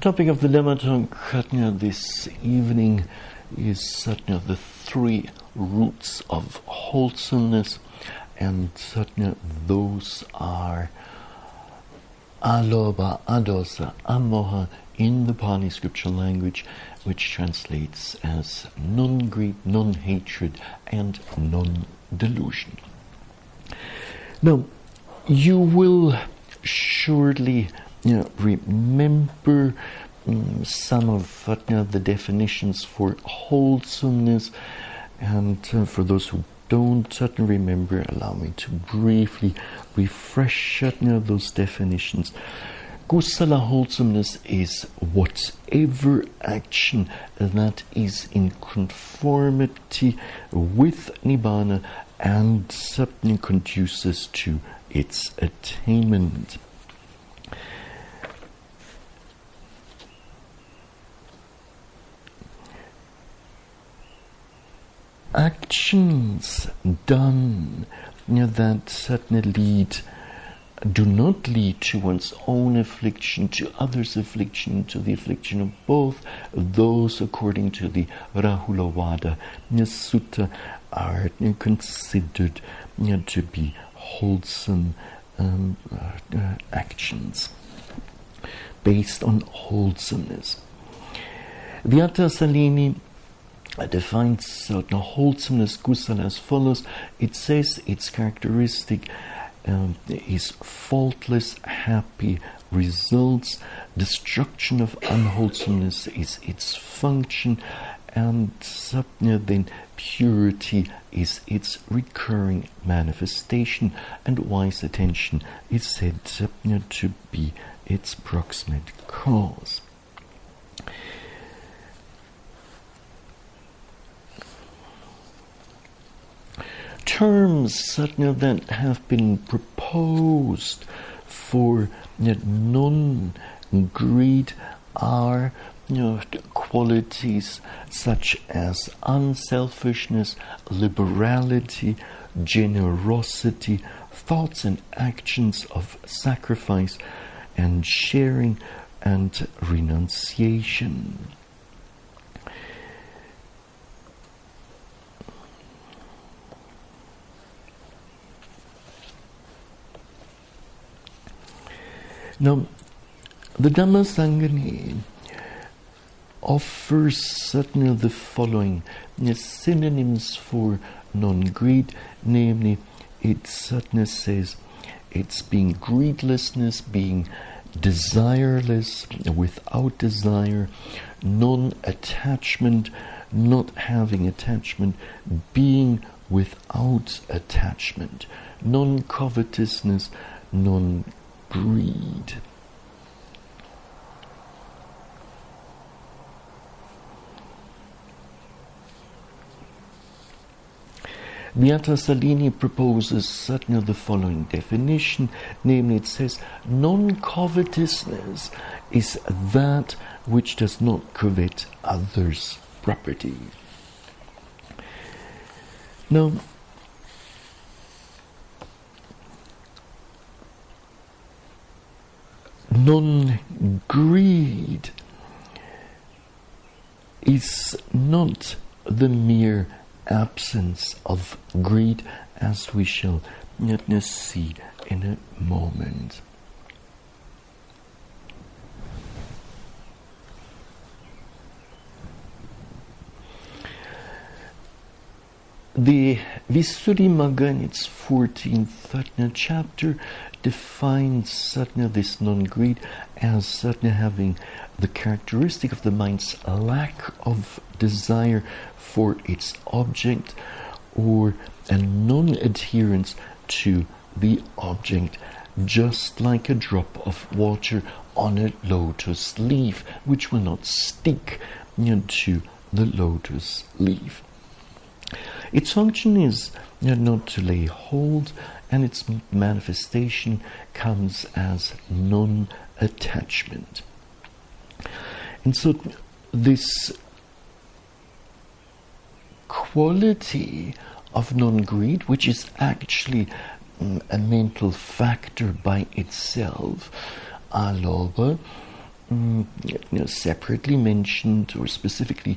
Topic of the Dhammaton Katya this evening is satya, the three roots of wholesomeness, and satya, those are aloba, adosa, amoha in the Pali scripture language, which translates as non-greed, non-hatred, and non-delusion. Now, you will surely remember some of the definitions for wholesomeness, and for those who don't remember, allow me to briefly refresh those definitions. Kusala, wholesomeness, is whatever action that is in conformity with nibbana and conduces to its attainment. Actions done that do not lead to one's own affliction, to others' affliction, to the affliction of both, those according to the Rahulavada Sutta are considered to be wholesome actions based on wholesomeness. The Atasalini defines certain wholesomeness, kusala, as follows. It says its characteristic is faultless, happy results. Destruction of unwholesomeness is its function, and then purity is its recurring manifestation, and wise attention is said to be its proximate cause. Terms that have been proposed for non-greed are qualities such as unselfishness, liberality, generosity, thoughts and actions of sacrifice and sharing, and renunciation. Now, the Dhamma Sanghani offers certainly the following synonyms for non-greed, namely, it certainly says it's being greedlessness, being desireless, without desire, non-attachment, not having attachment, being without attachment, non-covetousness, non-greed. Miata Salini proposes certainly the following definition, namely, it says non-covetousness is that which does not covet others' property. Now, non-greed is not the mere absence of greed, as we shall see in a moment. The Visuddhimagga, in its 14th chapter, defines this non-greed as having the characteristic of the mind's lack of desire for its object, or a non-adherence to the object, just like a drop of water on a lotus leaf, which will not stick to the lotus leaf. Its function is not to lay hold, and its manifestation comes as non-attachment. And so this quality of non-greed, which is actually a mental factor by itself, aloba, separately mentioned or specifically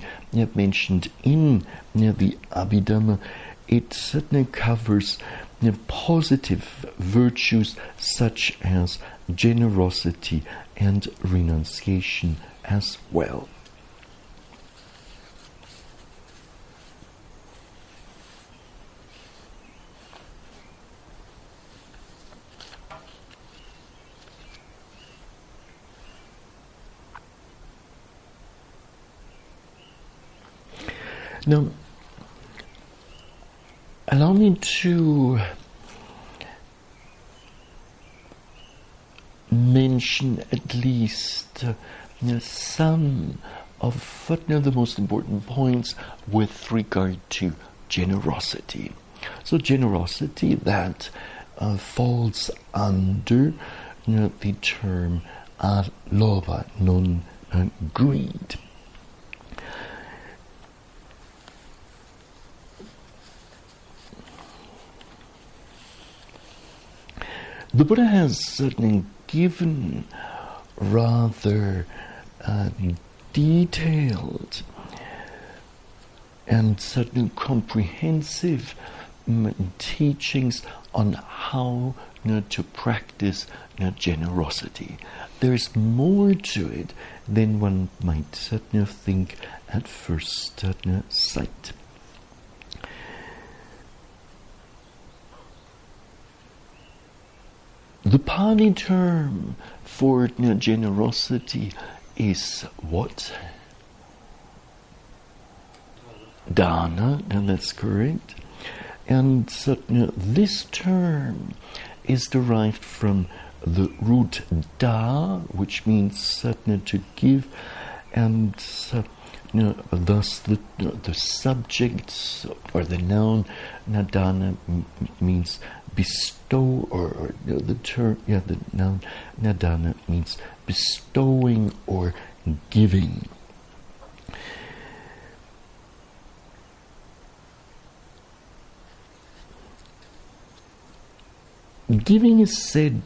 mentioned in the Abhidhamma, it certainly covers positive virtues such as generosity and renunciation as well. Now, allow me to mention at least some of the most important points with regard to generosity. So generosity that falls under the term aloba, non-greed. The Buddha has certainly given rather detailed and certainly comprehensive teachings on how to practice generosity. There is more to it than one might certainly think at first sight. The Pali term for generosity is what? Dāna, and that's correct. And this term is derived from the root da, which means to give, and thus the subject or the noun dāna means bestow, or the term, the noun dāna means bestowing or giving. Giving is said,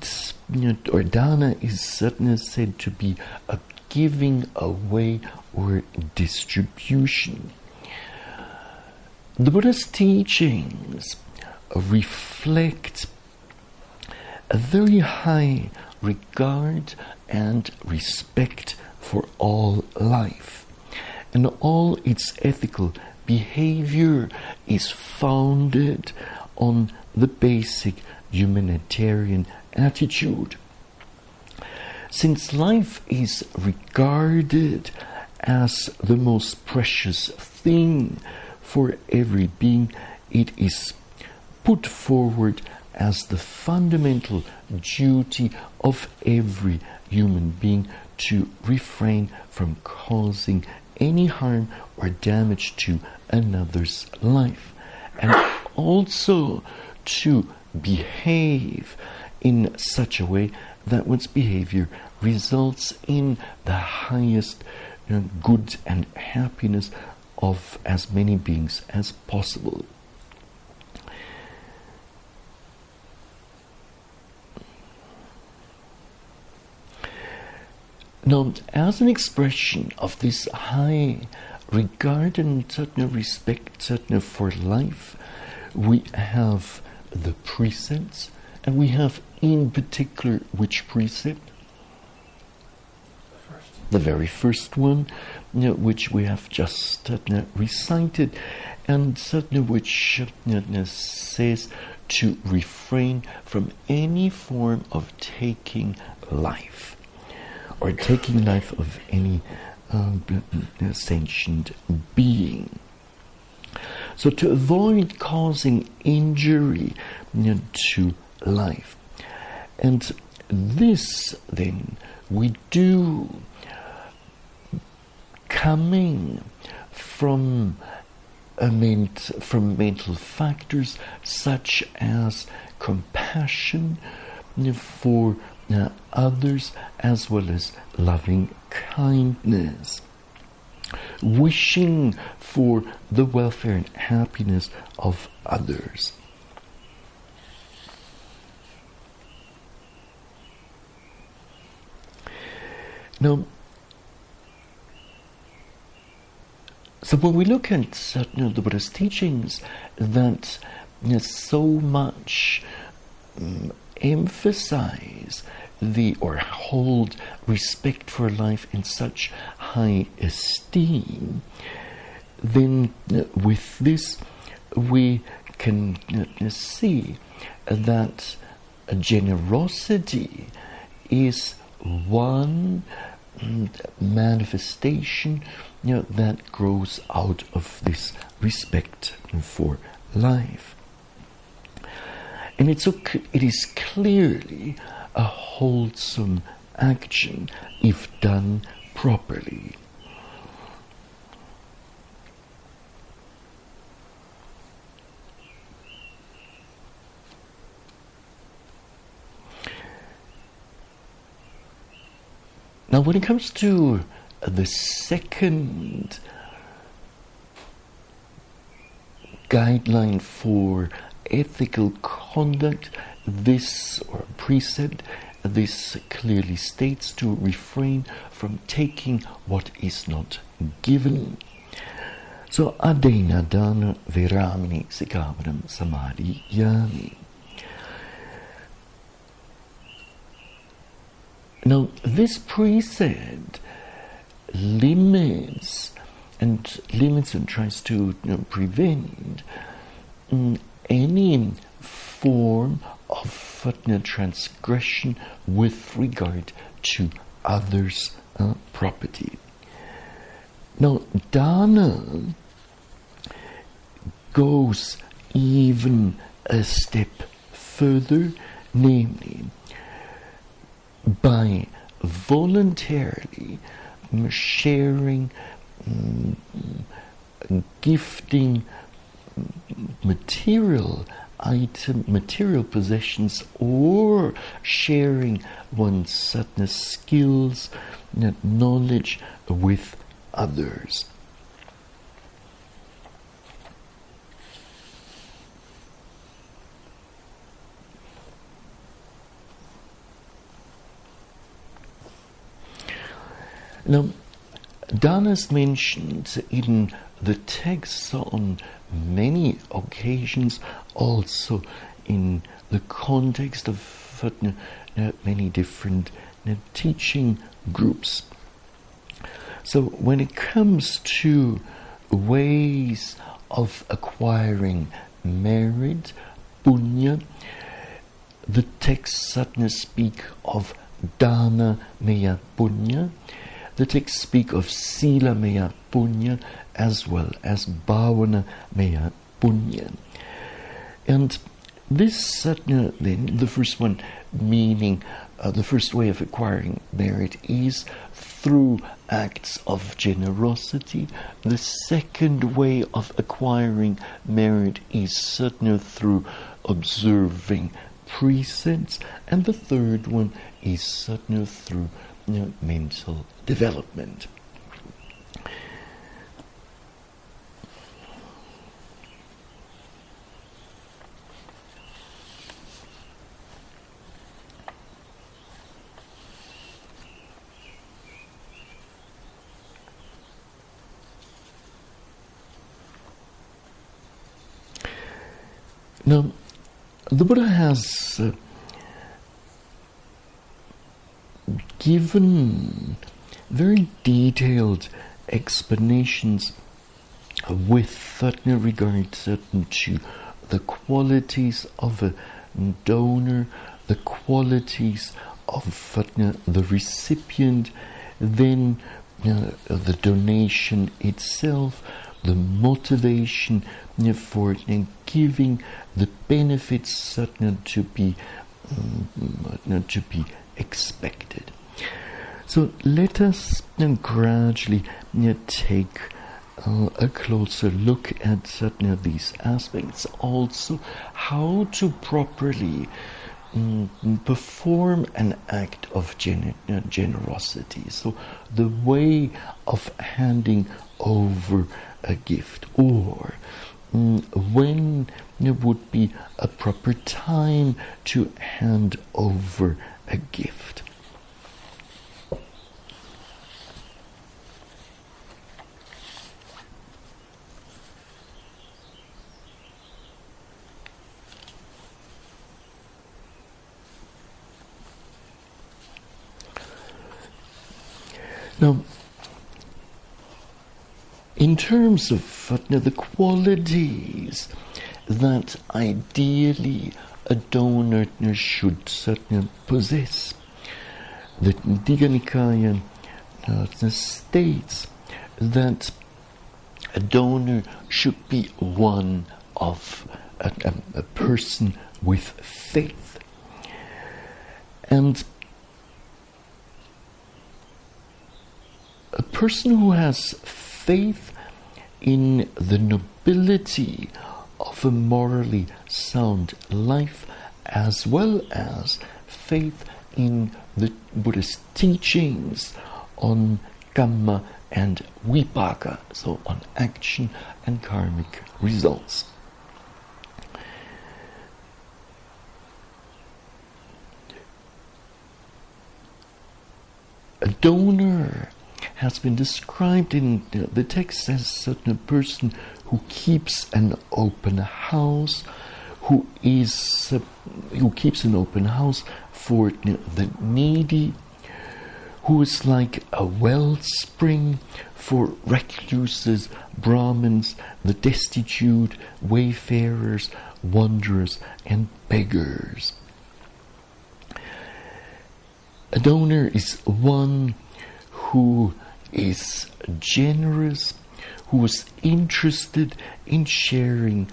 or dāna is certainly said to be a giving away or distribution. The Buddha's teachings reflect a very high regard and respect for all life, and all its ethical behavior is founded on the basic humanitarian attitude. Since life is regarded as the most precious thing for every being, it is put forward as the fundamental duty of every human being to refrain from causing any harm or damage to another's life, and also to behave in such a way that one's behavior results in the highest good and happiness of as many beings as possible. Now, as an expression of this high regard and certain respect for life, we have the precepts, and we have in particular which precept? The very first one, which we have just recited, and which says to refrain from any form of taking life, or taking life of any sentient being. So to avoid causing injury to life. And this then we do coming from mental factors such as compassion for others, as well as loving kindness, wishing for the welfare and happiness of others. Now, So when we look at the Buddha's teachings, that so much emphasize or hold respect for life in such high esteem, then with this we can see that generosity is one manifestation that grows out of this respect for life. And it is clearly a wholesome action if done properly. Now, when it comes to the second guideline for ethical conduct, this clearly states to refrain from taking what is not given. So, adena dana viramini sikavaram samadhi yami. Now, this precept limits and tries to prevent any form of transgression with regard to others' property. Now, Dāna goes even a step further, namely, by voluntarily sharing, gifting material possessions, or sharing one's skills, knowledge with others. Now, Dāna is mentioned in the texts on many occasions, also in the context of many different teaching groups. So when it comes to ways of acquiring merit, puñña, the texts speak of Dāna maya puñña. The texts speak of sila maya puñña as well as bhavana maya puñña. And this, then, the first one, meaning the first way of acquiring merit is through acts of generosity. The second way of acquiring merit is through observing precepts. And the third one is through mental development. Now, the Buddha has given very detailed explanations with regard to the qualities of a donor, the qualities of the recipient, then the donation itself, the motivation for giving, the benefits to be expected. So let us gradually take a closer look at these aspects. Also, how to properly perform an act of generosity. So the way of handing over a gift, or when would be a proper time to hand over a gift. Now, in terms of the qualities that ideally a donor should certainly possess, the Digha Nikaya states that a donor should be one of a person with faith. And a person who has faith in the nobility of a morally sound life, as well as faith in the Buddhist teachings on Kamma and Vipaka, so on action and karmic results. A donor has been described in the text as a person who keeps an open house, who keeps an open house for the needy, who is like a wellspring for recluses, Brahmins, the destitute, wayfarers, wanderers, and beggars. A donor is one who is generous, who is interested in sharing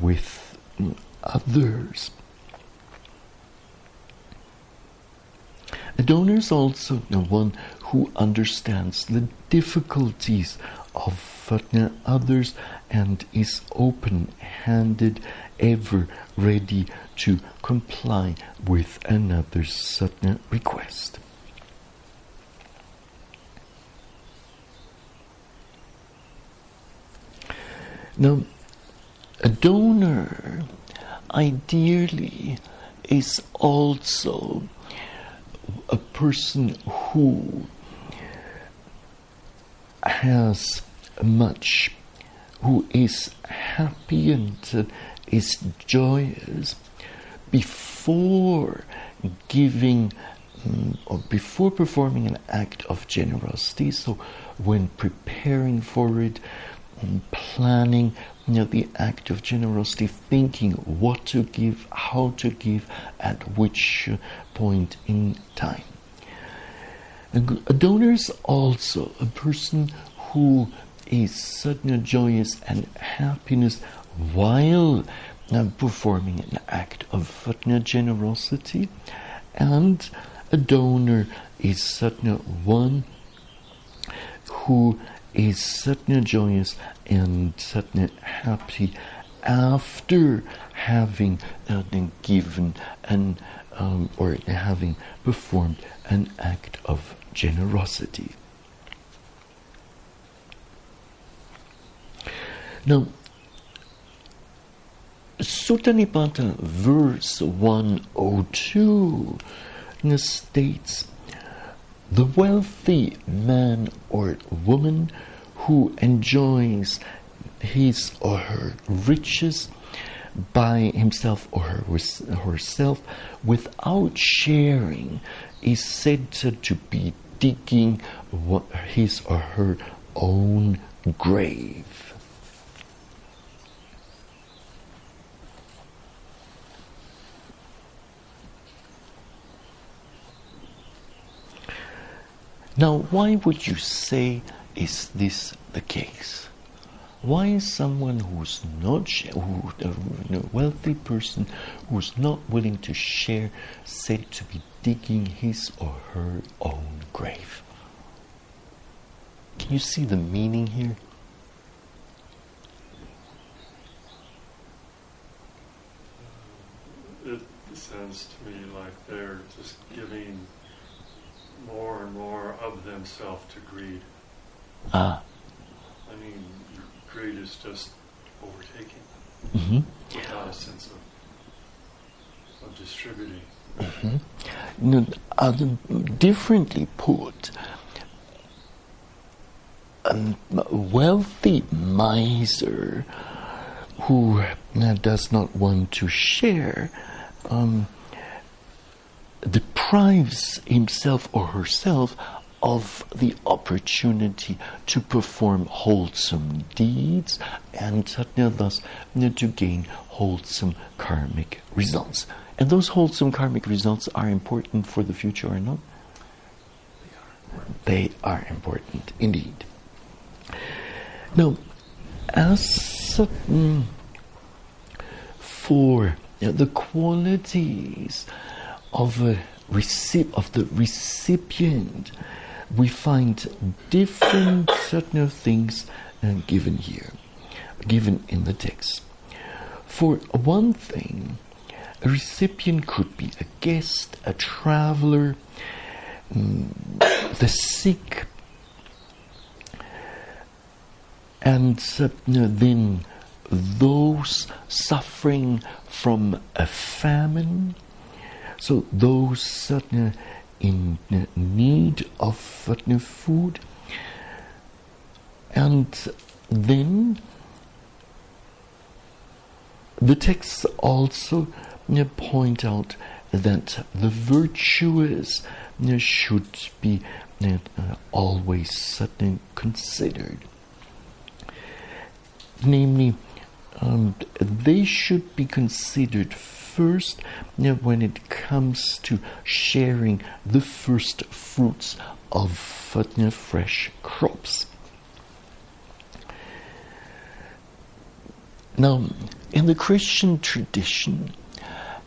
with others. A donor is also one who understands the difficulties of others and is open-handed, ever ready to comply with another's request. Now, a donor ideally is also a person who has much, who is happy and is joyous before giving or before performing an act of generosity. So when preparing for it, planning the act of generosity, thinking what to give, how to give, at which point in time. A donor is also a person who is certainly joyous and happiness while performing an act of generosity, and a donor is certainly one who is certainly joyous and certainly happy after having given an or having performed an act of generosity. Now, Suttanipata verse 102 states, the wealthy man or woman who enjoys his or her riches by himself or herself without sharing is said to be digging his or her own grave. Now, why would you say is this the case? Why is someone who's not a wealthy person who's not willing to share said to be digging his or her own grave? Can you see the meaning here? It sounds to me like they're just giving more and more of themselves to greed. Ah. I mean, greed is just overtaking them without a sense of distributing. No, differently put, a wealthy miser who does not want to share deprives himself or herself of the opportunity to perform wholesome deeds and thus to gain wholesome karmic results. And those wholesome karmic results are important for the future, or not? They are important indeed. Now, as for the qualities of the recipient, we find different things given here, given in the text. For one thing, a recipient could be a guest, a traveler, the sick, and then those suffering from a famine, so those in need of food, and then the texts also point out that the virtuous should be always considered. Namely, they should be considered first when it comes to sharing the first fruits of fresh crops. Now, in the Christian tradition,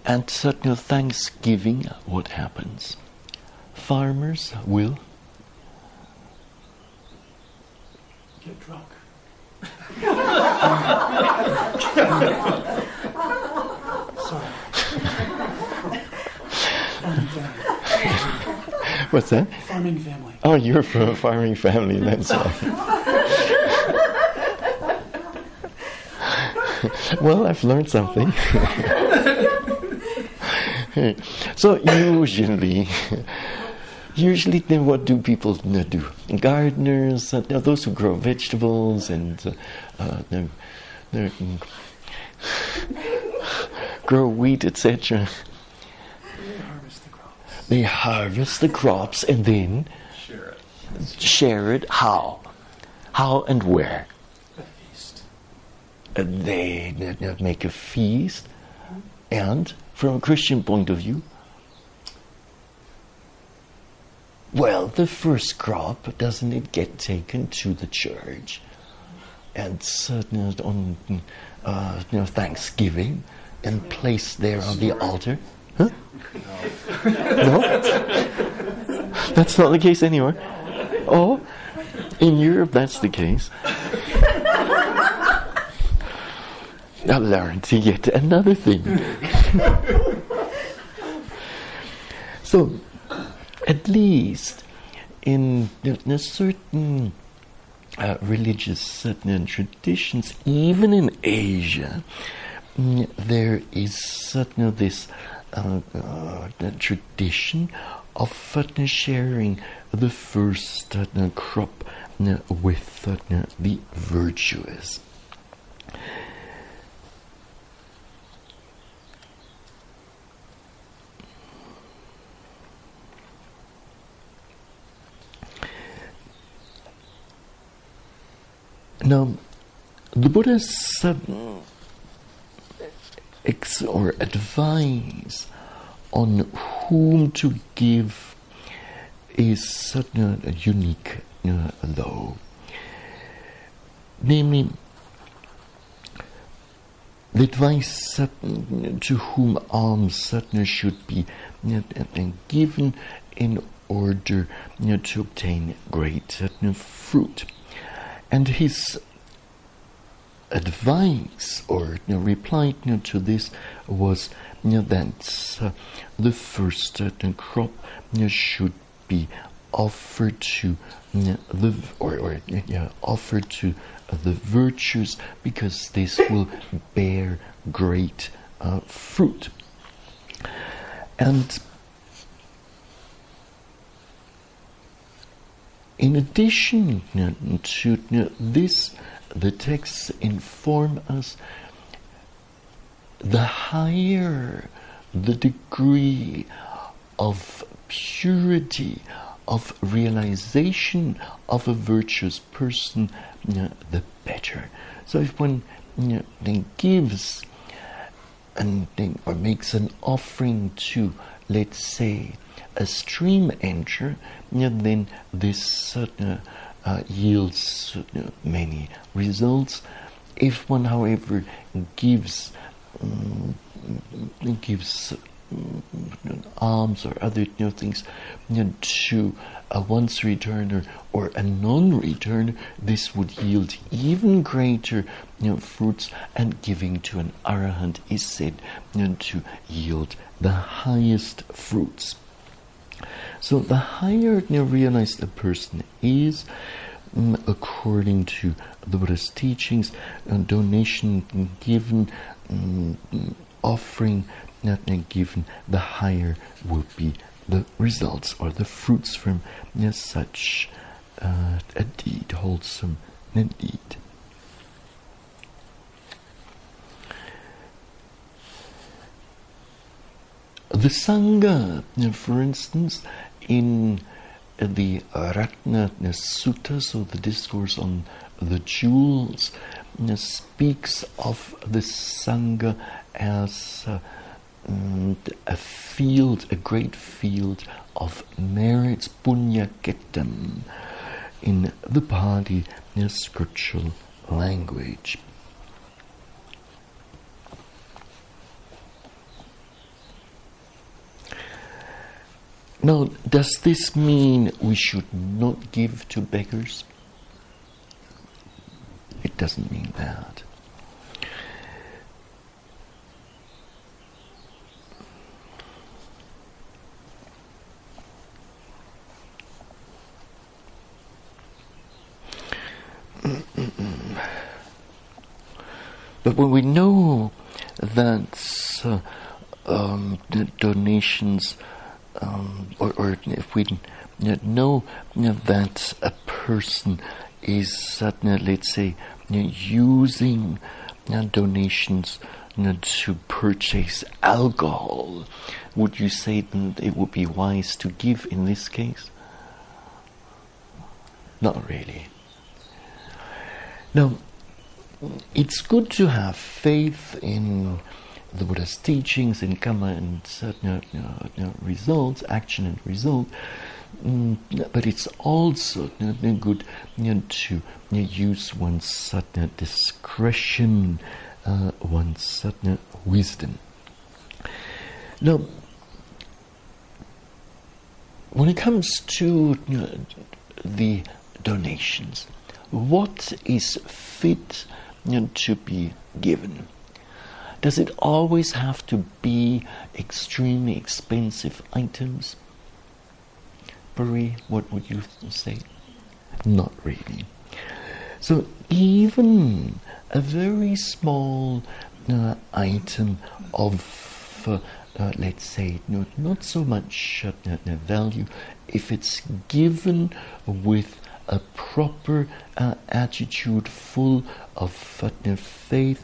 at Thanksgiving, what happens? Farmers will get drunk. Sorry. What's that? Farming family. Oh, you're from a farming family, that's all. Well, I've learned something. So usually then what do people do? Gardeners, those who grow vegetables and grow wheat, etc. They harvest the crops and then share it. Share it how? How and where? A feast. They make a feast, and from a Christian point of view, well, the first crop, doesn't it get taken to the church? And on Thanksgiving, and placed there on the altar? Huh? No? That's not the case anymore. Oh, in Europe that's the case. I learned yet another thing. So, at least in certain religious traditions, even in Asia, there is this tradition of sharing the first crop with the virtuous. Now, the Buddha advice on whom to give is unique, though. Namely, the advice to whom alms should be given in order to obtain great fruit. And his advice or reply to this was that the first crop should be offered to the virtues, because this will bear great fruit. And in addition to this, the texts inform us the higher the degree of purity of realization of a virtuous person, the better. So if one then gives and then, or makes an offering to, let's say, a stream enter, then this yields many results. If one, however, gives alms or other things to a once returner or a non-returner, this would yield even greater fruits, and giving to an Arahant is said to yield the highest fruits. So the higher realized a person is, according to the Buddha's teachings, donation given, offering given, the higher will be the results or the fruits from such a deed, wholesome deed. The Sangha, for instance, in the Ratana Sutta, so the discourse on the jewels, speaks of the Sangha as a field, a great field of merits, puññakkhettaṃ, in the Pali scriptural language. Now, does this mean we should not give to beggars? It doesn't mean that. But when we know that the donations, or if we know that a person is, let's say, using donations to purchase alcohol, would you say that it would be wise to give in this case? Not really. Now, it's good to have faith in the Buddha's teachings, in Kamma and certain results, action and result, but it's also good to use one's certain discretion, one's certain wisdom. Now, when it comes to the donations, what is fit to be given? Does it always have to be extremely expensive items? Puri, what would you say? Not really. So even a very small item of, let's say, not so much value, if it's given with a proper attitude, full of faith,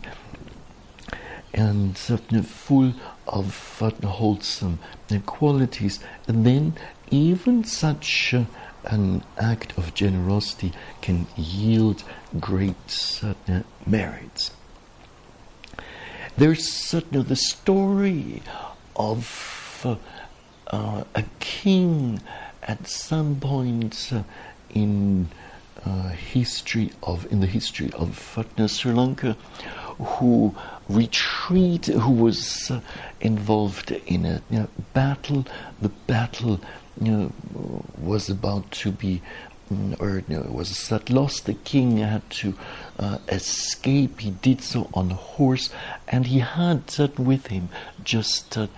and full of wholesome qualities, and then even such an act of generosity can yield great merits. There's the story of a king at some point in the history of Sri Lanka, who was involved in a battle. The battle was about to be, was lost. The king had to escape. He did so on horse, and he had with him just a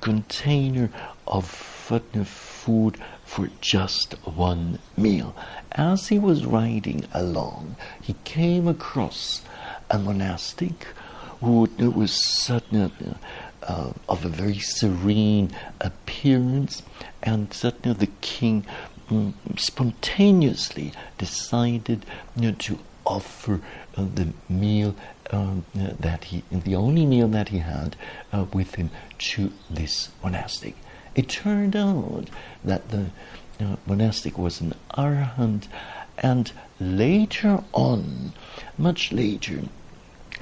container of food for just one meal. As he was riding along, he came across a monastic who was suddenly of a very serene appearance, and suddenly the king spontaneously decided to offer the meal the only meal that he had with him to this monastic. It turned out that the monastic was an Arahant, and later on, much later,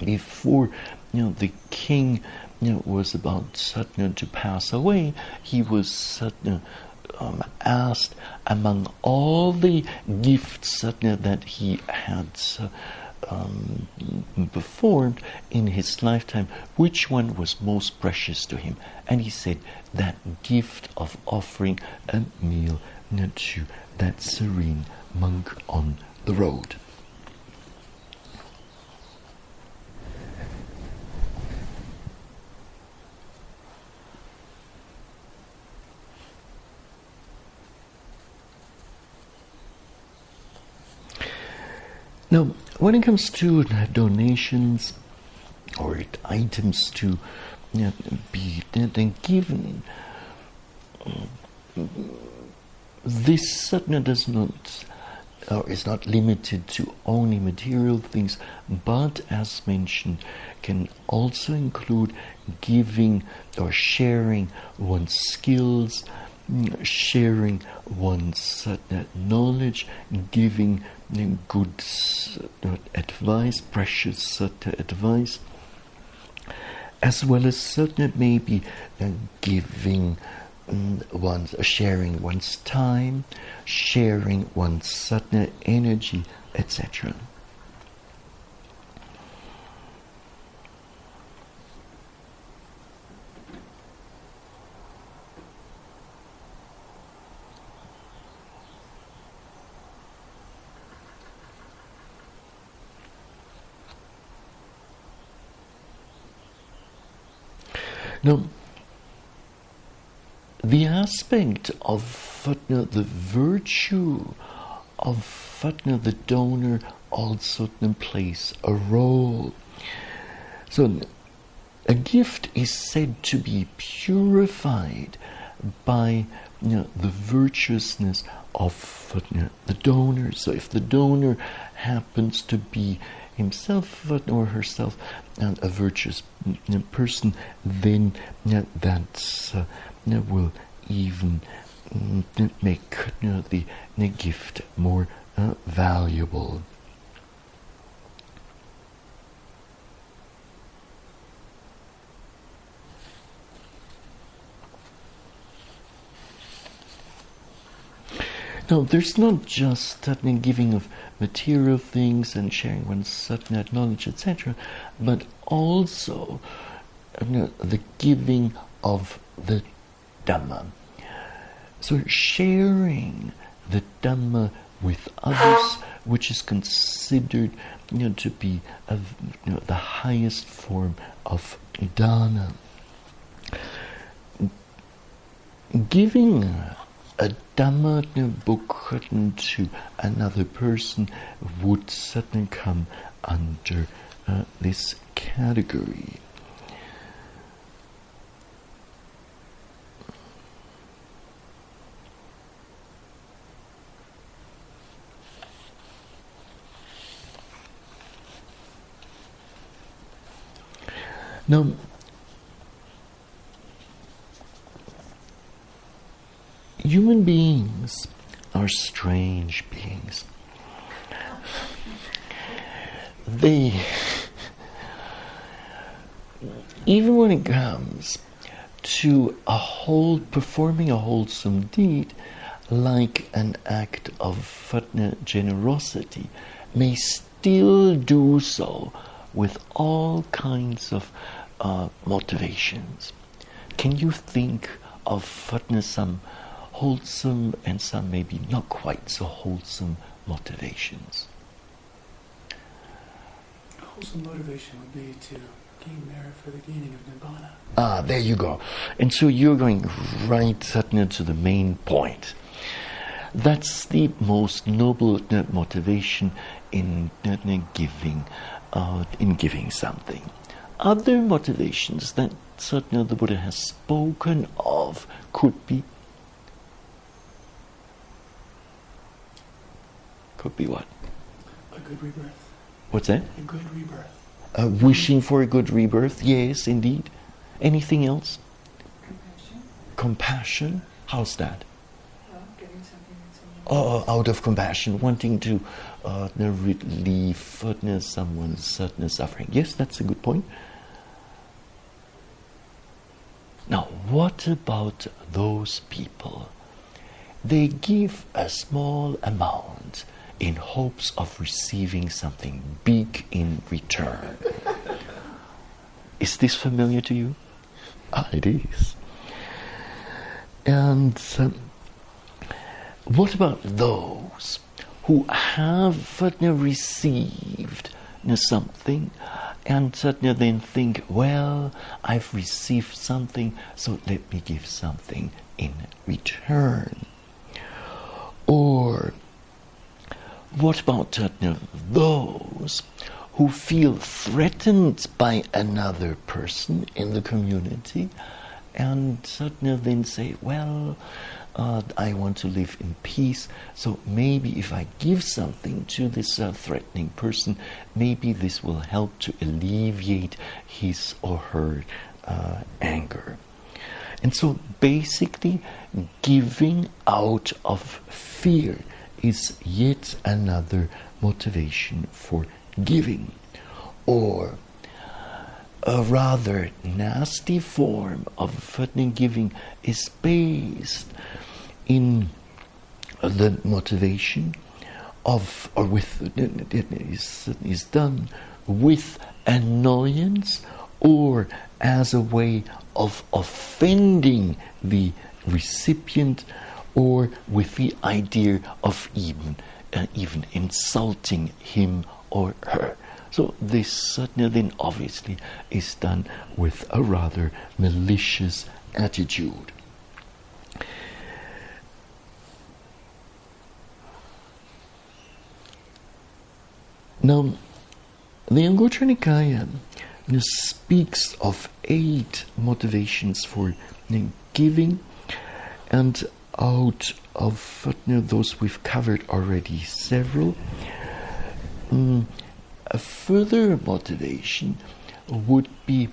before the king was about to pass away, he was asked among all the gifts that he had performed in his lifetime, which one was most precious to him, and he said that gift of offering a meal to that serene monk on the road. Now, when it comes to donations or items to be given, this certainly does not, or is not limited to only material things, but as mentioned, can also include giving or sharing one's skills, sharing one's knowledge, giving good advice, precious advice, as well as maybe giving one's, sharing one's time, sharing one's energy, etc. Now, the aspect of the virtue of the donor also plays a role. So, a gift is said to be purified by the virtuousness of the donor. So, if the donor happens to be himself or herself and a virtuous person, then that will even make the gift more valuable. Now, there's not just giving of material things and sharing one's knowledge, etc., but also the giving of the Dhamma. So, sharing the Dhamma with others, which is considered to be the highest form of Dāna. Giving a Dhamma book to another person would certainly come under this category. Now, human beings are strange beings. They, even when it comes to performing a wholesome deed, like an act of generosity, may still do so with all kinds of motivations. Can you think of some wholesome and some maybe not quite so wholesome motivations? A wholesome motivation would be to gain merit for the gaining of nibbana. Ah, there you go. And so you're going right to the main point. That's the most noble motivation in giving something. Other motivations that the Buddha has spoken of could be what? A good rebirth. What's that? A good rebirth. Wishing for a good rebirth, yes, indeed. Anything else? Compassion. Compassion? How's that? Well, getting something that someone out of compassion, wanting to relieve someone's certain suffering. Yes, that's a good point. Now, what about those people? They give a small amount in hopes of receiving something big in return. Is this familiar to you? Ah, it is. And what about those who have received something and then think, well, I've received something, so let me give something in return? Or what about those who feel threatened by another person in the community and then say, well, I want to live in peace, so maybe if I give something to this threatening person, maybe this will help to alleviate his or her anger. And so basically, giving out of fear is yet another motivation for giving. Or a rather nasty form of giving is based in the motivation of, or with, is done with annoyance or as a way of offending the recipient, or with the idea of even insulting him or her. So this certainly obviously is done with a rather malicious attitude. Now, the Anguttara Nikaya speaks of 8 motivations for giving, and out of those we've covered already several. A further motivation would be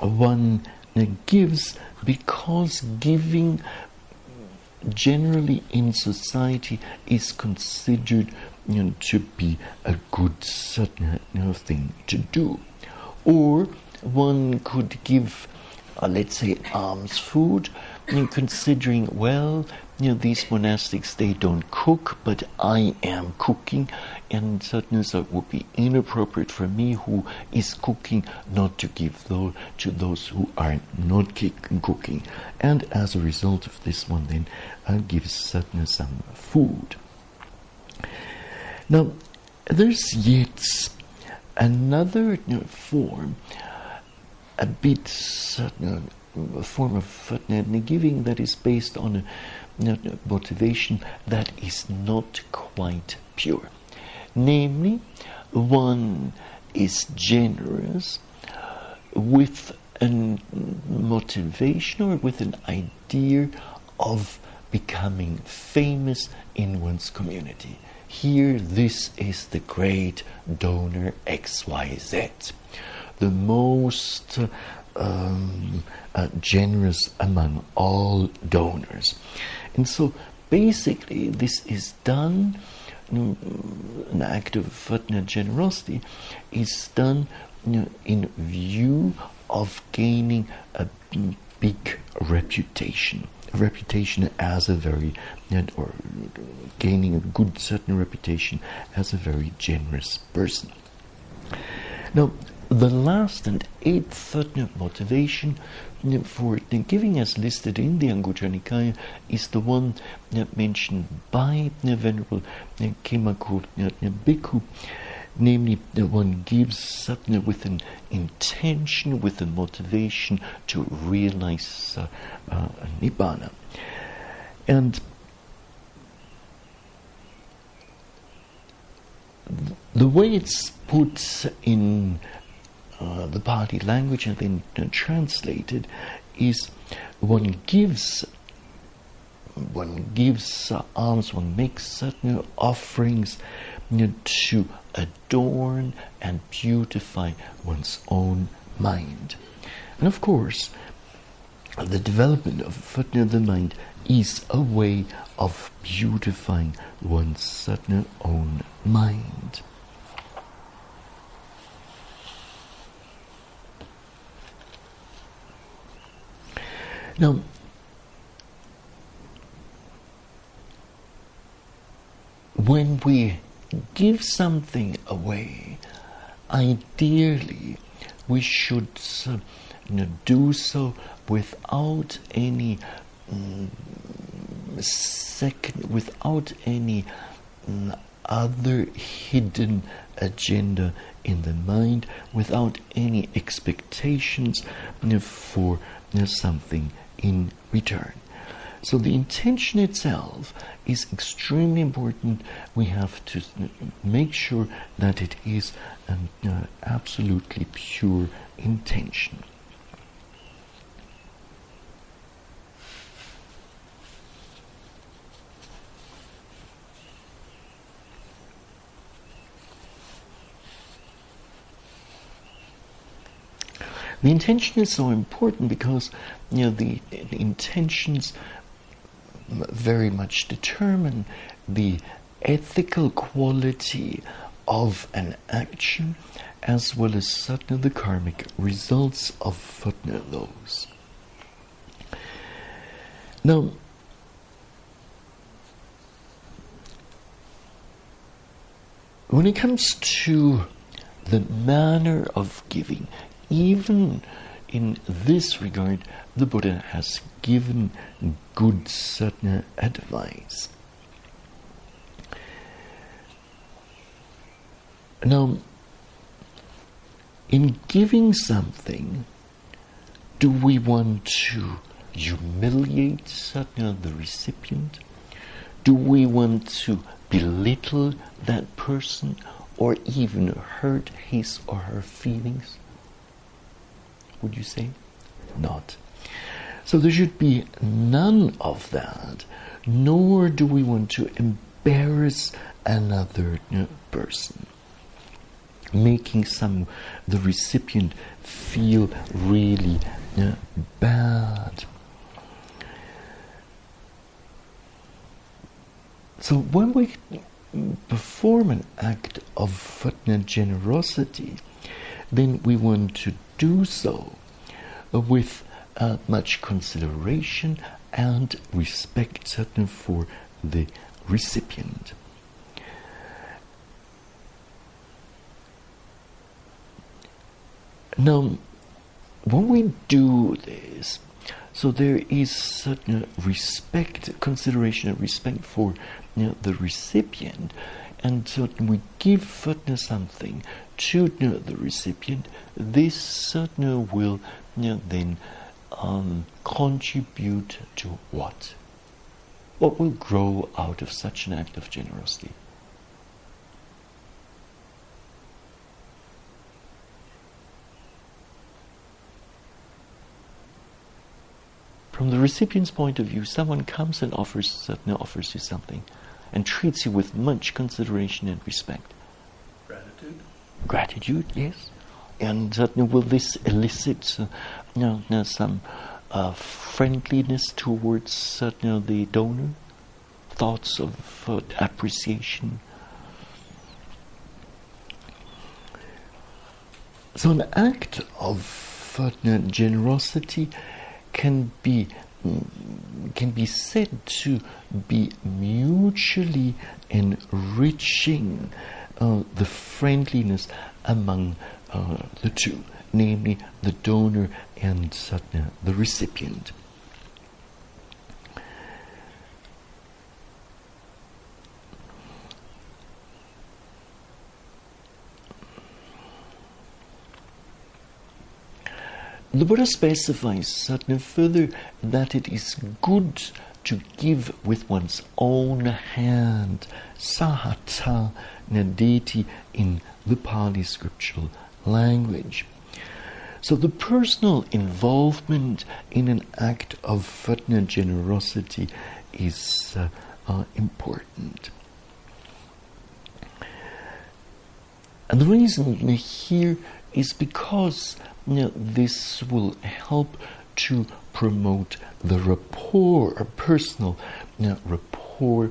one that gives because giving generally in society is considered to be a good thing to do. Or one could give, let's say, alms food, considering, well, these monastics, they don't cook, but I am cooking, and certainly so it would be inappropriate for me, who is cooking, not to give to those who are not cooking. And as a result of this one, then gives certainly some food. Now, there's yet another form, a bit certain. A form of giving that is based on a motivation that is not quite pure. Namely, one is generous with a motivation or with an idea of becoming famous in one's community. Here, this is the great donor XYZ, the most generous among all donors. And so basically this is done, an act of generosity is done in view of gaining a big reputation, a reputation as a very, or gaining a good certain reputation as a very generous person. Now, the last and 8th motivation for giving, as listed in the Anguttara Nikaya, is the one mentioned by Venerable Khemaka Bhikkhu. Namely, one gives with an intention, with a motivation to realize nibbana. And the way it's put in the Pali language and then translated is, one gives one gives alms, one makes certain offerings to adorn and beautify one's own mind. And of course, the development of the mind is a way of beautifying one's own mind. Now, when we give something away, ideally we should do so without any other hidden agenda in the mind, without any expectations for something in return. So the intention itself is extremely important. We have to make sure that it is an absolutely pure intention. The intention is so important because the intentions very much determine the ethical quality of an action, as well as the karmic results of those. Now, when it comes to the manner of giving, even in this regard, the Buddha has given good advice. Now, in giving something, do we want to humiliate the recipient? Do we want to belittle that person or even hurt his or her feelings? Would you say? Not. So there should be none of that, nor do we want to embarrass another person, making the recipient feel really bad. So when we perform an act of generosity, then we want to do so with much consideration and respect for the recipient. Now, when we do this, so there is certain respect, consideration and respect for the recipient, and so we give something to the recipient. This will then contribute to what? What will grow out of such an act of generosity? From the recipient's point of view, someone comes and offers you something and treats you with much consideration and respect. Gratitude. Gratitude, yes. And will this elicit some friendliness towards the donor? Thoughts of appreciation? So an act of generosity can be said to be mutually enriching the friendliness among the two, namely the donor and the recipient. The Buddha specifies further that it is good to give with one's own hand, sahata nadeti in the Pali scriptural language. So the personal involvement in an act of generosity is important. And the reason here is because this will help to promote the rapport, or personal rapport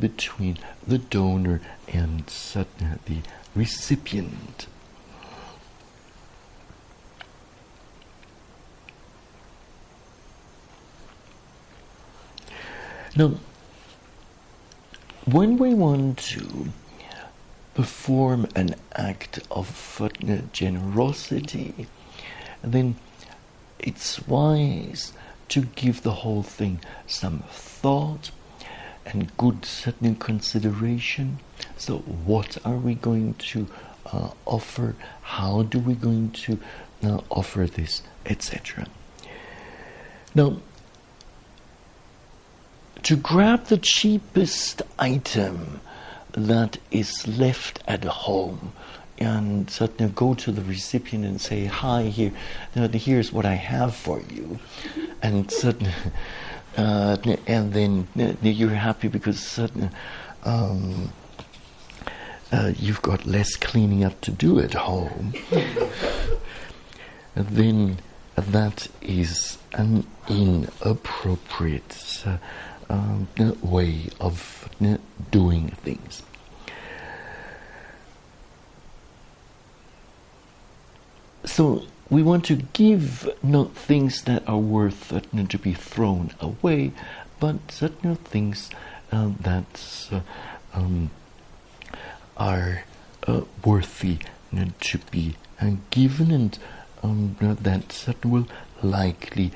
between the donor and the recipient. Now, when we want to perform an act of generosity, then it's wise to give the whole thing some thought and good consideration. So what are we going to offer? How do we going to offer this, etc. Now, to grab the cheapest item that is left at home and go to the recipient and say, "Hi, here's what I have for you," and then you're happy because you've got less cleaning up to do at home. Then that is an inappropriate way of doing things. So we want to give not things that are worth to be thrown away, but certain things that are worthy to be given, and that will likely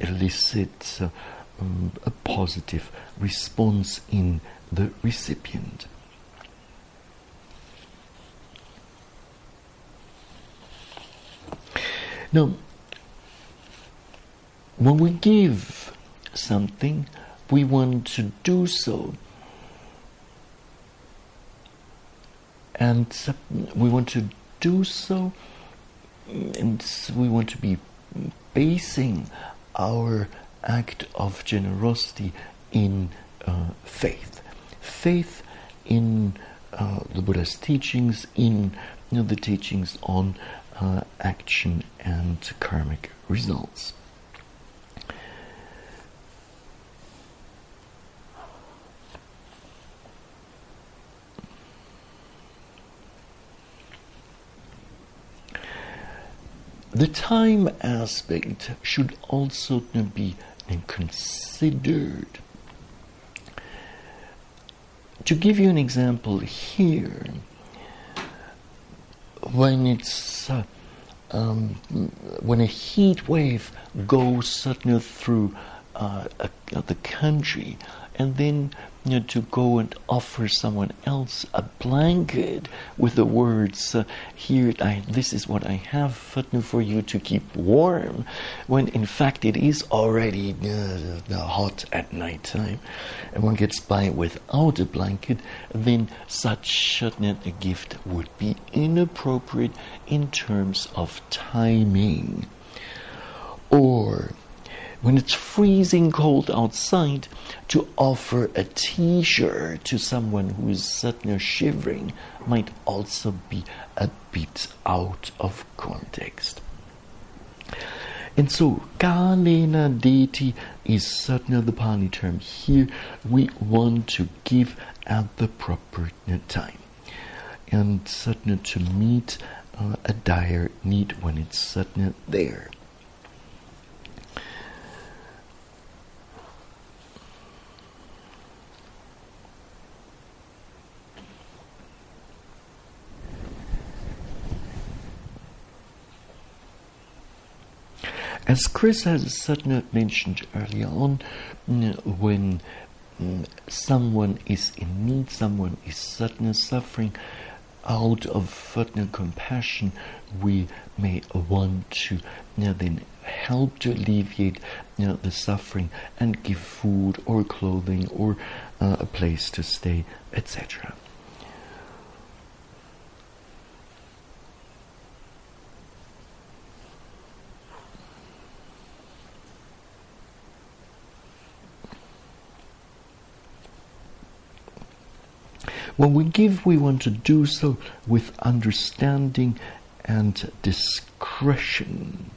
elicit a positive response in the recipient. Now, when we give something, we want to do so, and we want to do so, and we want to be basing our act of generosity in faith. Faith in the Buddha's teachings, in the teachings on action and karmic results. The time aspect should also be considered. To give you an example here, when a heat wave goes through the country, and then to go and offer someone else a blanket with the words, "Here, this is what I have for you to keep warm," when in fact it is already hot at night time, and one gets by without a blanket, then such a gift would be inappropriate in terms of timing. Or when it's freezing cold outside, to offer a t-shirt to someone who is shivering might also be a bit out of context. And so, Kalena Deity is the Pali term here. We want to give at the proper time, and to meet a dire need when it's there. As Chris has mentioned earlier on, when someone is in need, someone is suffering, out of compassion, we may want to then help to alleviate the suffering and give food or clothing or a place to stay, etc. When we give, we want to do so with understanding and discretion.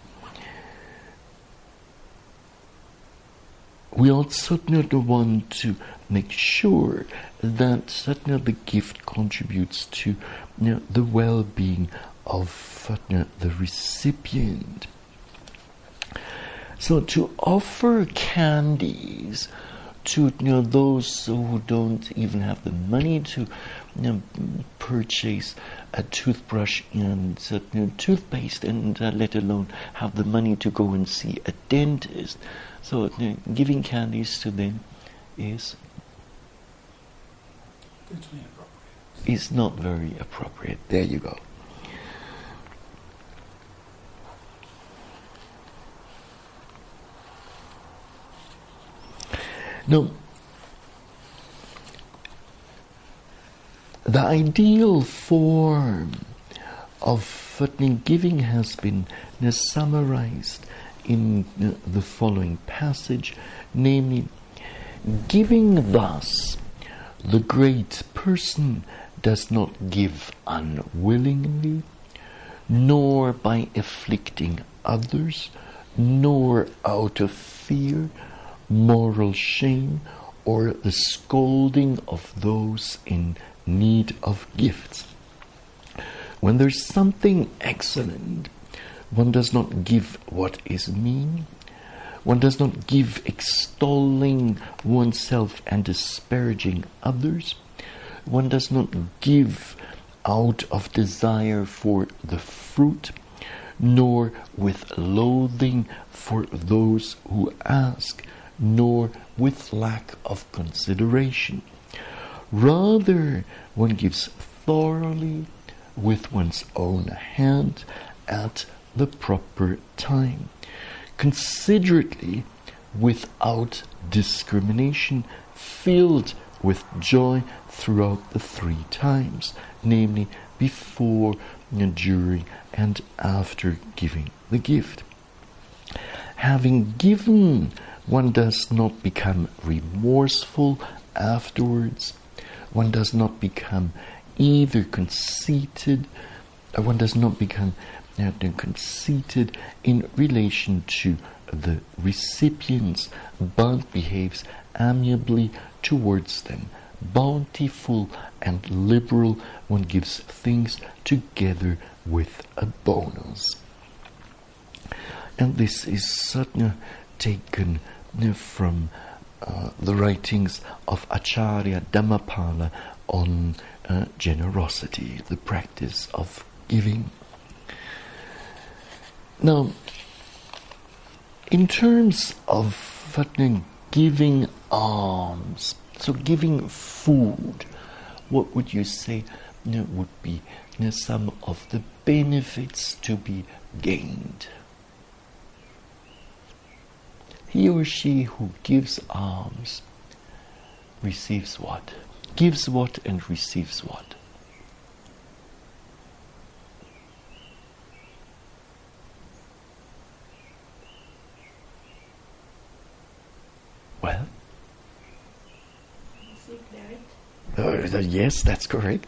We also want to make sure that certainly the gift contributes to the well-being of the recipient. So to offer candies to those who don't even have the money to purchase a toothbrush and toothpaste, and let alone have the money to go and see a dentist. So giving candies to them is not very appropriate. There you go. Now, the ideal form of giving has been summarized in the following passage, namely, giving thus, the great person does not give unwillingly, nor by afflicting others, nor out of fear, moral shame, or the scolding of those in need of gifts. When there's something excellent, one does not give what is mean. One does not give extolling oneself and disparaging others. One does not give out of desire for the fruit, nor with loathing for those who ask, nor with lack of consideration. Rather, one gives thoroughly with one's own hand at the proper time, considerately, without discrimination, filled with joy throughout the three times, namely before, during, and after giving the gift. Having given, one does not become remorseful afterwards. One does not become either conceited. One does not become conceited in relation to the recipients, but behaves amiably towards them. Bountiful and liberal, one gives things together with a bonus. And this is certainly taken from the writings of Acharya Dhammapala on generosity, the practice of giving. Now, in terms of giving alms, so giving food, what would you say would be some of the benefits to be gained? He or she who gives alms receives what? Gives what and receives what? Well? Yes, that's correct.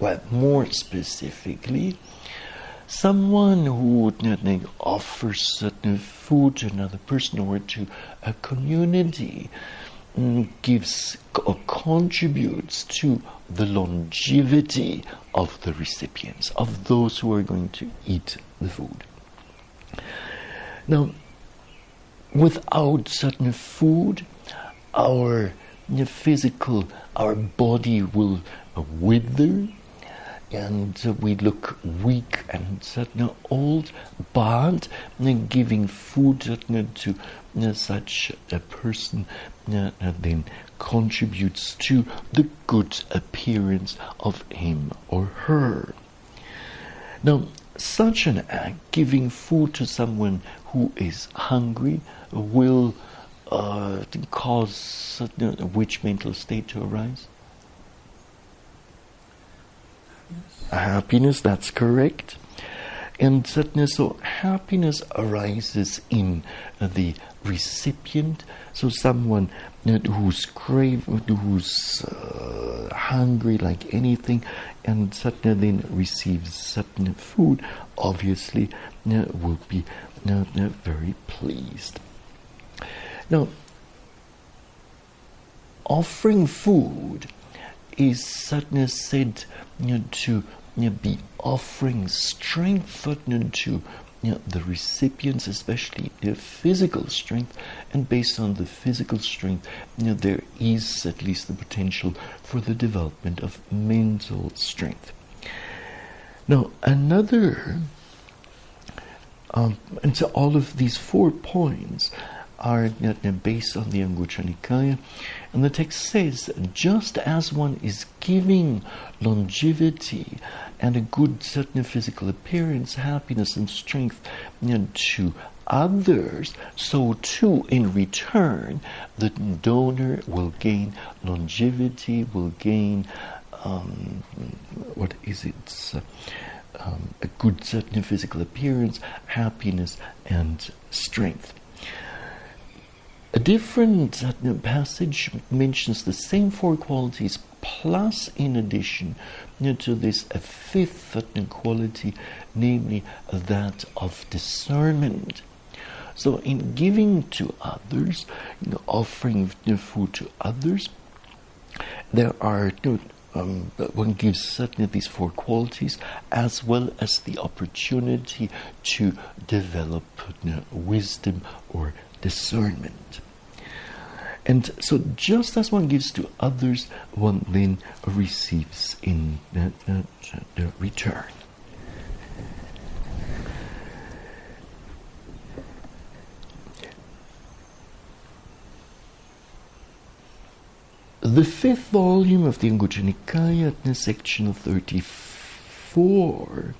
Well, more specifically, someone who offers certain food to another person or to a community gives or contributes to the longevity of the recipients, of those who are going to eat the food. Now, without certain food, our physical, our body will wither, and we look weak and old, but giving food to such a person then contributes to the good appearance of him or her. Now, such an act, giving food to someone who is hungry, will cause which mental state to arise? Happiness, that's correct. And sadness, so happiness arises in the recipient. So someone who's hungry like anything, and sadhana then receives sadhana food, obviously will be very pleased. Now, offering food is sadhana said to be offering strength to the recipients, especially their physical strength, and based on the physical strength, there is at least the potential for the development of mental strength. Now, another, and so all of these 4 points are based on the Anguttara Nikaya, and the text says, just as one is giving longevity and a good certain physical appearance, happiness and strength to others, so too in return the donor will gain longevity, will gain a good certain physical appearance, happiness and strength. A different passage mentions the same 4 qualities, plus in addition to this a 5th quality, namely that of discernment. So in giving to others, offering food to others, there are one gives certainly these 4 qualities, as well as the opportunity to develop wisdom or discernment. And so just as one gives to others, one then receives in the return. The 5th volume of the Anguttara Nikaya, section 34,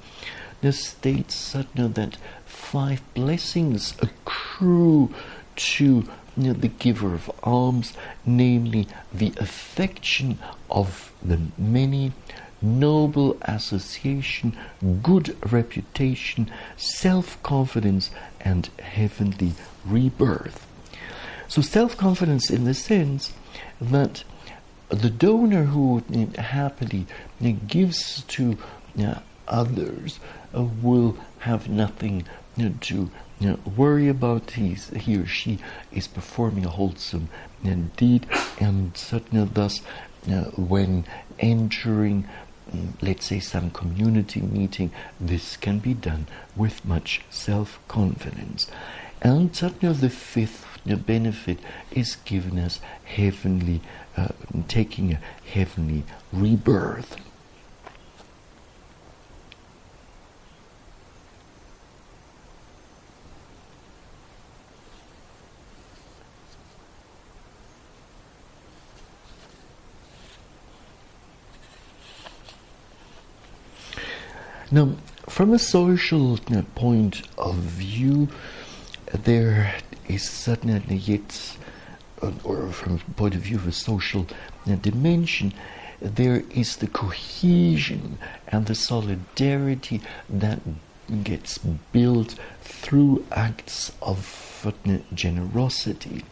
states that 5 blessings accrue to the giver of alms, namely the affection of the many, noble association, good reputation, self-confidence, and heavenly rebirth. So self-confidence in the sense that the donor who happily gives to others will have nothing to worry about. He or she is performing a wholesome deed, and certainly thus when entering, let's say, some community meeting, this can be done with much self-confidence. And certainly the 5th benefit is given as heavenly, taking a heavenly rebirth. Now, from a social point of view, there is certainly yet, or from the point of view of a social dimension, there is the cohesion and the solidarity that gets built through acts of generosity.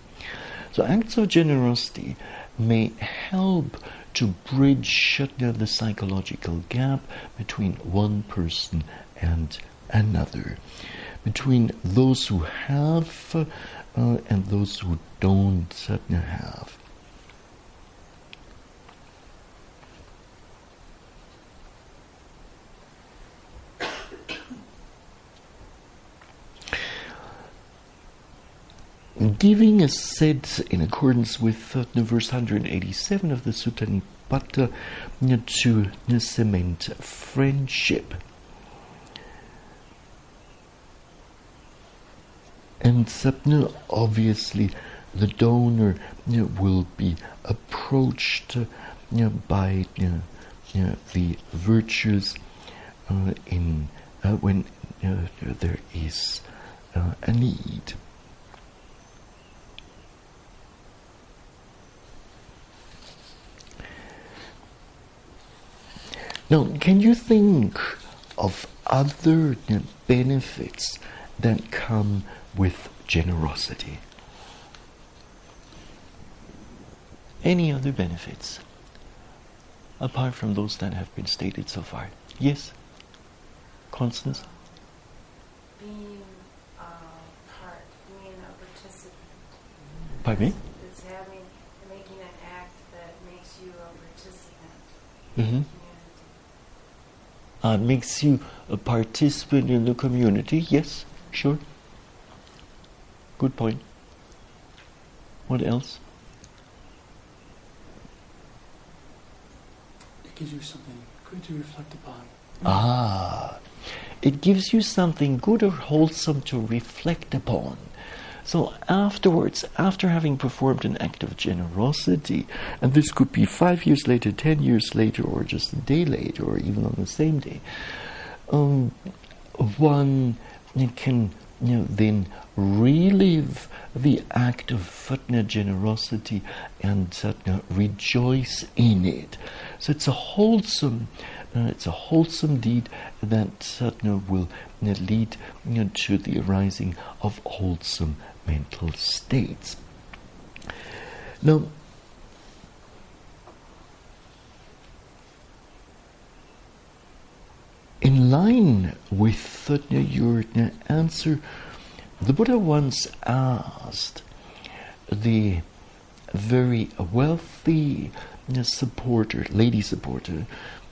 So acts of generosity may help to bridge the psychological gap between one person and another, between those who have and those who don't have. Giving is said in accordance with verse 187 of the Suttanipata to cement friendship. And obviously the donor will be approached by the virtues when there is a need. Now, can you think of other benefits that come with generosity. Any other benefits apart from those that have been stated so far? Yes, Constance? Being a participant. Pardon me? It's making an act that makes you a participant. Mm-hmm. Makes you a participant in the community. Yes, sure. Good point. What else? It gives you something good to reflect upon. Ah, it gives you something good or wholesome to reflect upon. So afterwards, after having performed an act of generosity, and this could be 5 years later, 10 years later, or just a day later, or even on the same day, one can then relive the act of satna generosity and satna rejoice in it. So it's a wholesome deed that satna will lead to the arising of wholesome mental states. Now, in line with satna your answer, the Buddha once asked the very wealthy supporter, lady supporter,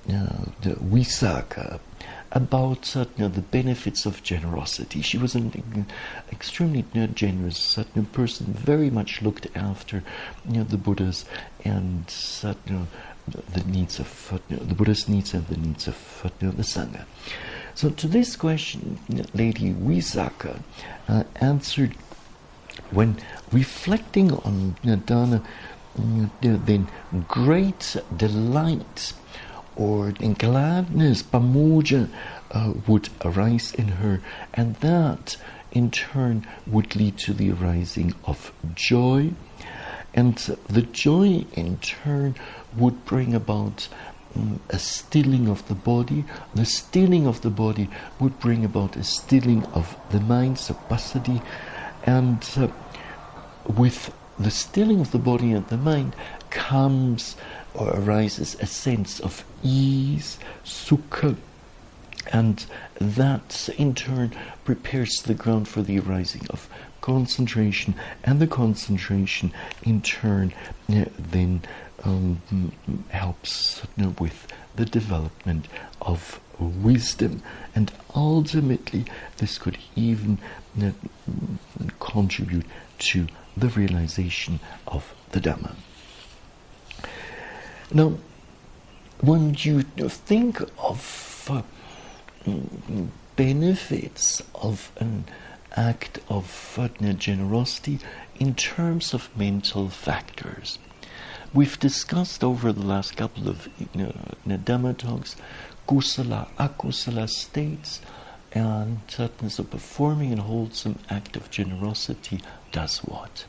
the Visākhā, about the benefits of generosity. She was an extremely generous person, very much looked after the Buddhas and the needs of the Buddha's needs and the needs of the Sangha. So to this question, Lady Visākhā answered, when reflecting on Dāna, then great delight or in gladness, pamuja, would arise in her, and that in turn would lead to the arising of joy, and the joy in turn would bring about a stilling of the body. The stilling of the body would bring about a stilling of the mind, sapasati, and with the stilling of the body and the mind comes or arises a sense of ease, sukha, and that in turn prepares the ground for the arising of concentration, and the concentration in turn then helps with the development of wisdom, and ultimately this could even contribute to the realization of the Dhamma. Now, when you think of benefits of an act of generosity in terms of mental factors, we've discussed over the last couple of Dhamma talks Kusala, Akusala states, and so performing a wholesome act of generosity does what?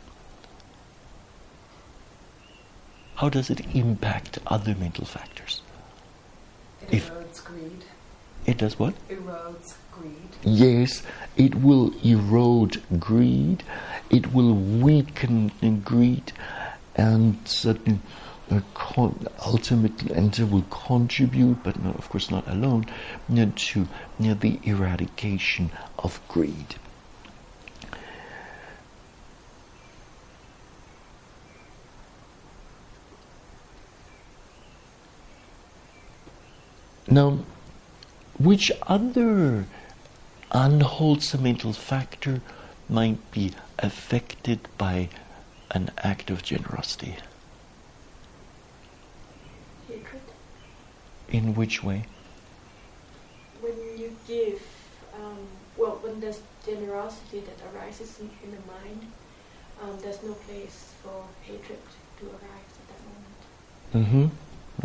How does it impact other mental factors? It erodes greed. It does what? Erodes greed. Yes, it will erode greed. It will weaken greed, and ultimately, and it will contribute, but not, of course not alone, to the eradication of greed. Now, which other unwholesome mental factor might be affected by an act of generosity? Hatred. In which way? When you give, when there's generosity that arises in the mind, there's no place for hatred to arise at that moment. Mm-hmm.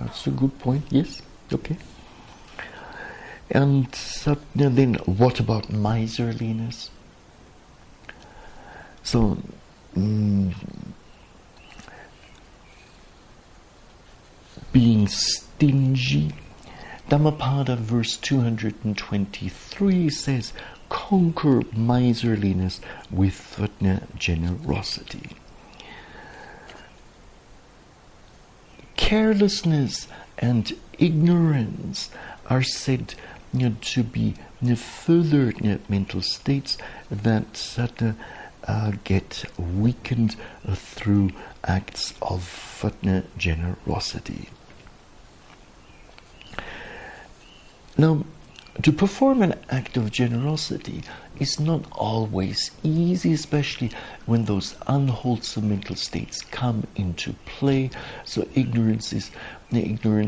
That's a good point, yes. Okay. And then what about miserliness? So, being stingy, Dhammapada verse 223 says, conquer miserliness with generosity. Carelessness and ignorance are said to be further mental states that get weakened through acts of generosity. Now, to perform an act of generosity is not always easy, especially when those unwholesome mental states come into play. So ignorance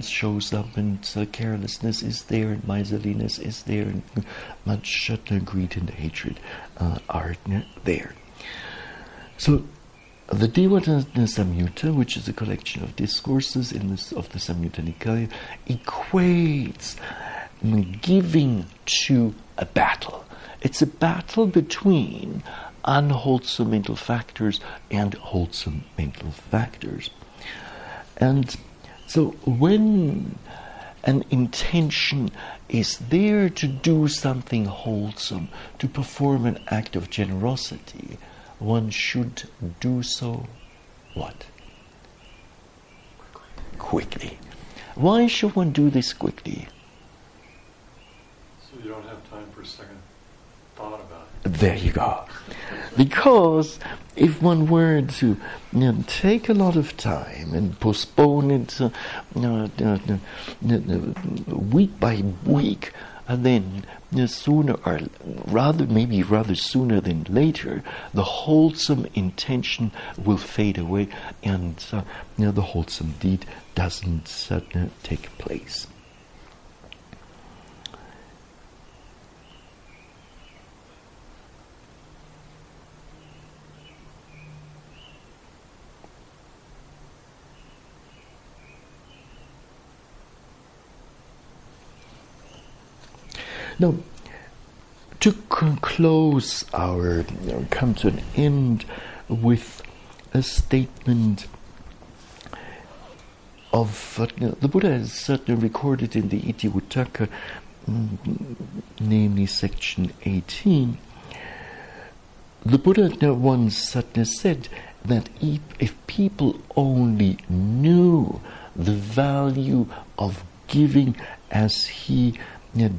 shows up, and carelessness is there, and miserliness is there, and much greed and hatred are there. So the Devata Samyutta, which is a collection of discourses of the Samyutta Nikaya, equates giving to a battle. It's a battle between unwholesome mental factors and wholesome mental factors. And so when an intention is there to do something wholesome, to perform an act of generosity, one should do so what? Quickly. Why should one do this quickly? You don't have time for a second thought about it. There you go. Because if one were to take a lot of time and postpone it week by week, and then rather sooner than later, the wholesome intention will fade away, and the wholesome deed doesn't take place. Now, to close our, come to an end with a statement of the Buddha is certainly recorded in the Itiwutaka, namely section 18. The Buddha once said that if people only knew the value of giving as he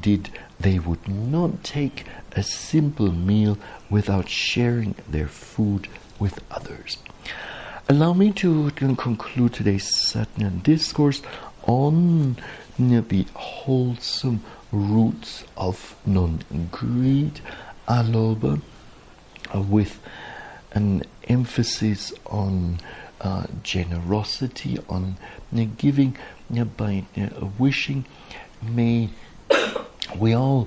did, they would not take a simple meal without sharing their food with others. Allow me to conclude today's discourse on the wholesome roots of non-greed, aloba, with an emphasis on generosity, on giving by wishing. May we all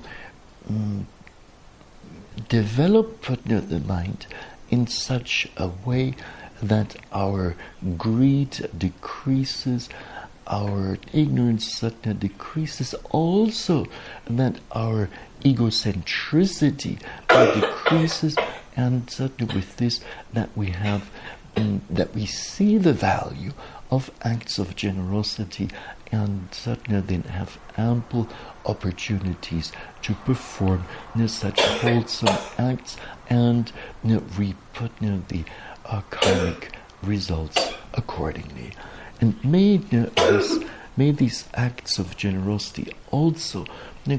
develop the mind in such a way that our greed decreases, our ignorance decreases, also that our egocentricity decreases, and with this that we see the value of acts of generosity, and certainly then have ample opportunities to perform such wholesome acts and reap the karmic results accordingly. And may these acts of generosity also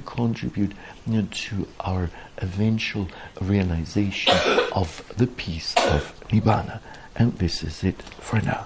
contribute to our eventual realization of the peace of nibbana. And this is it for now.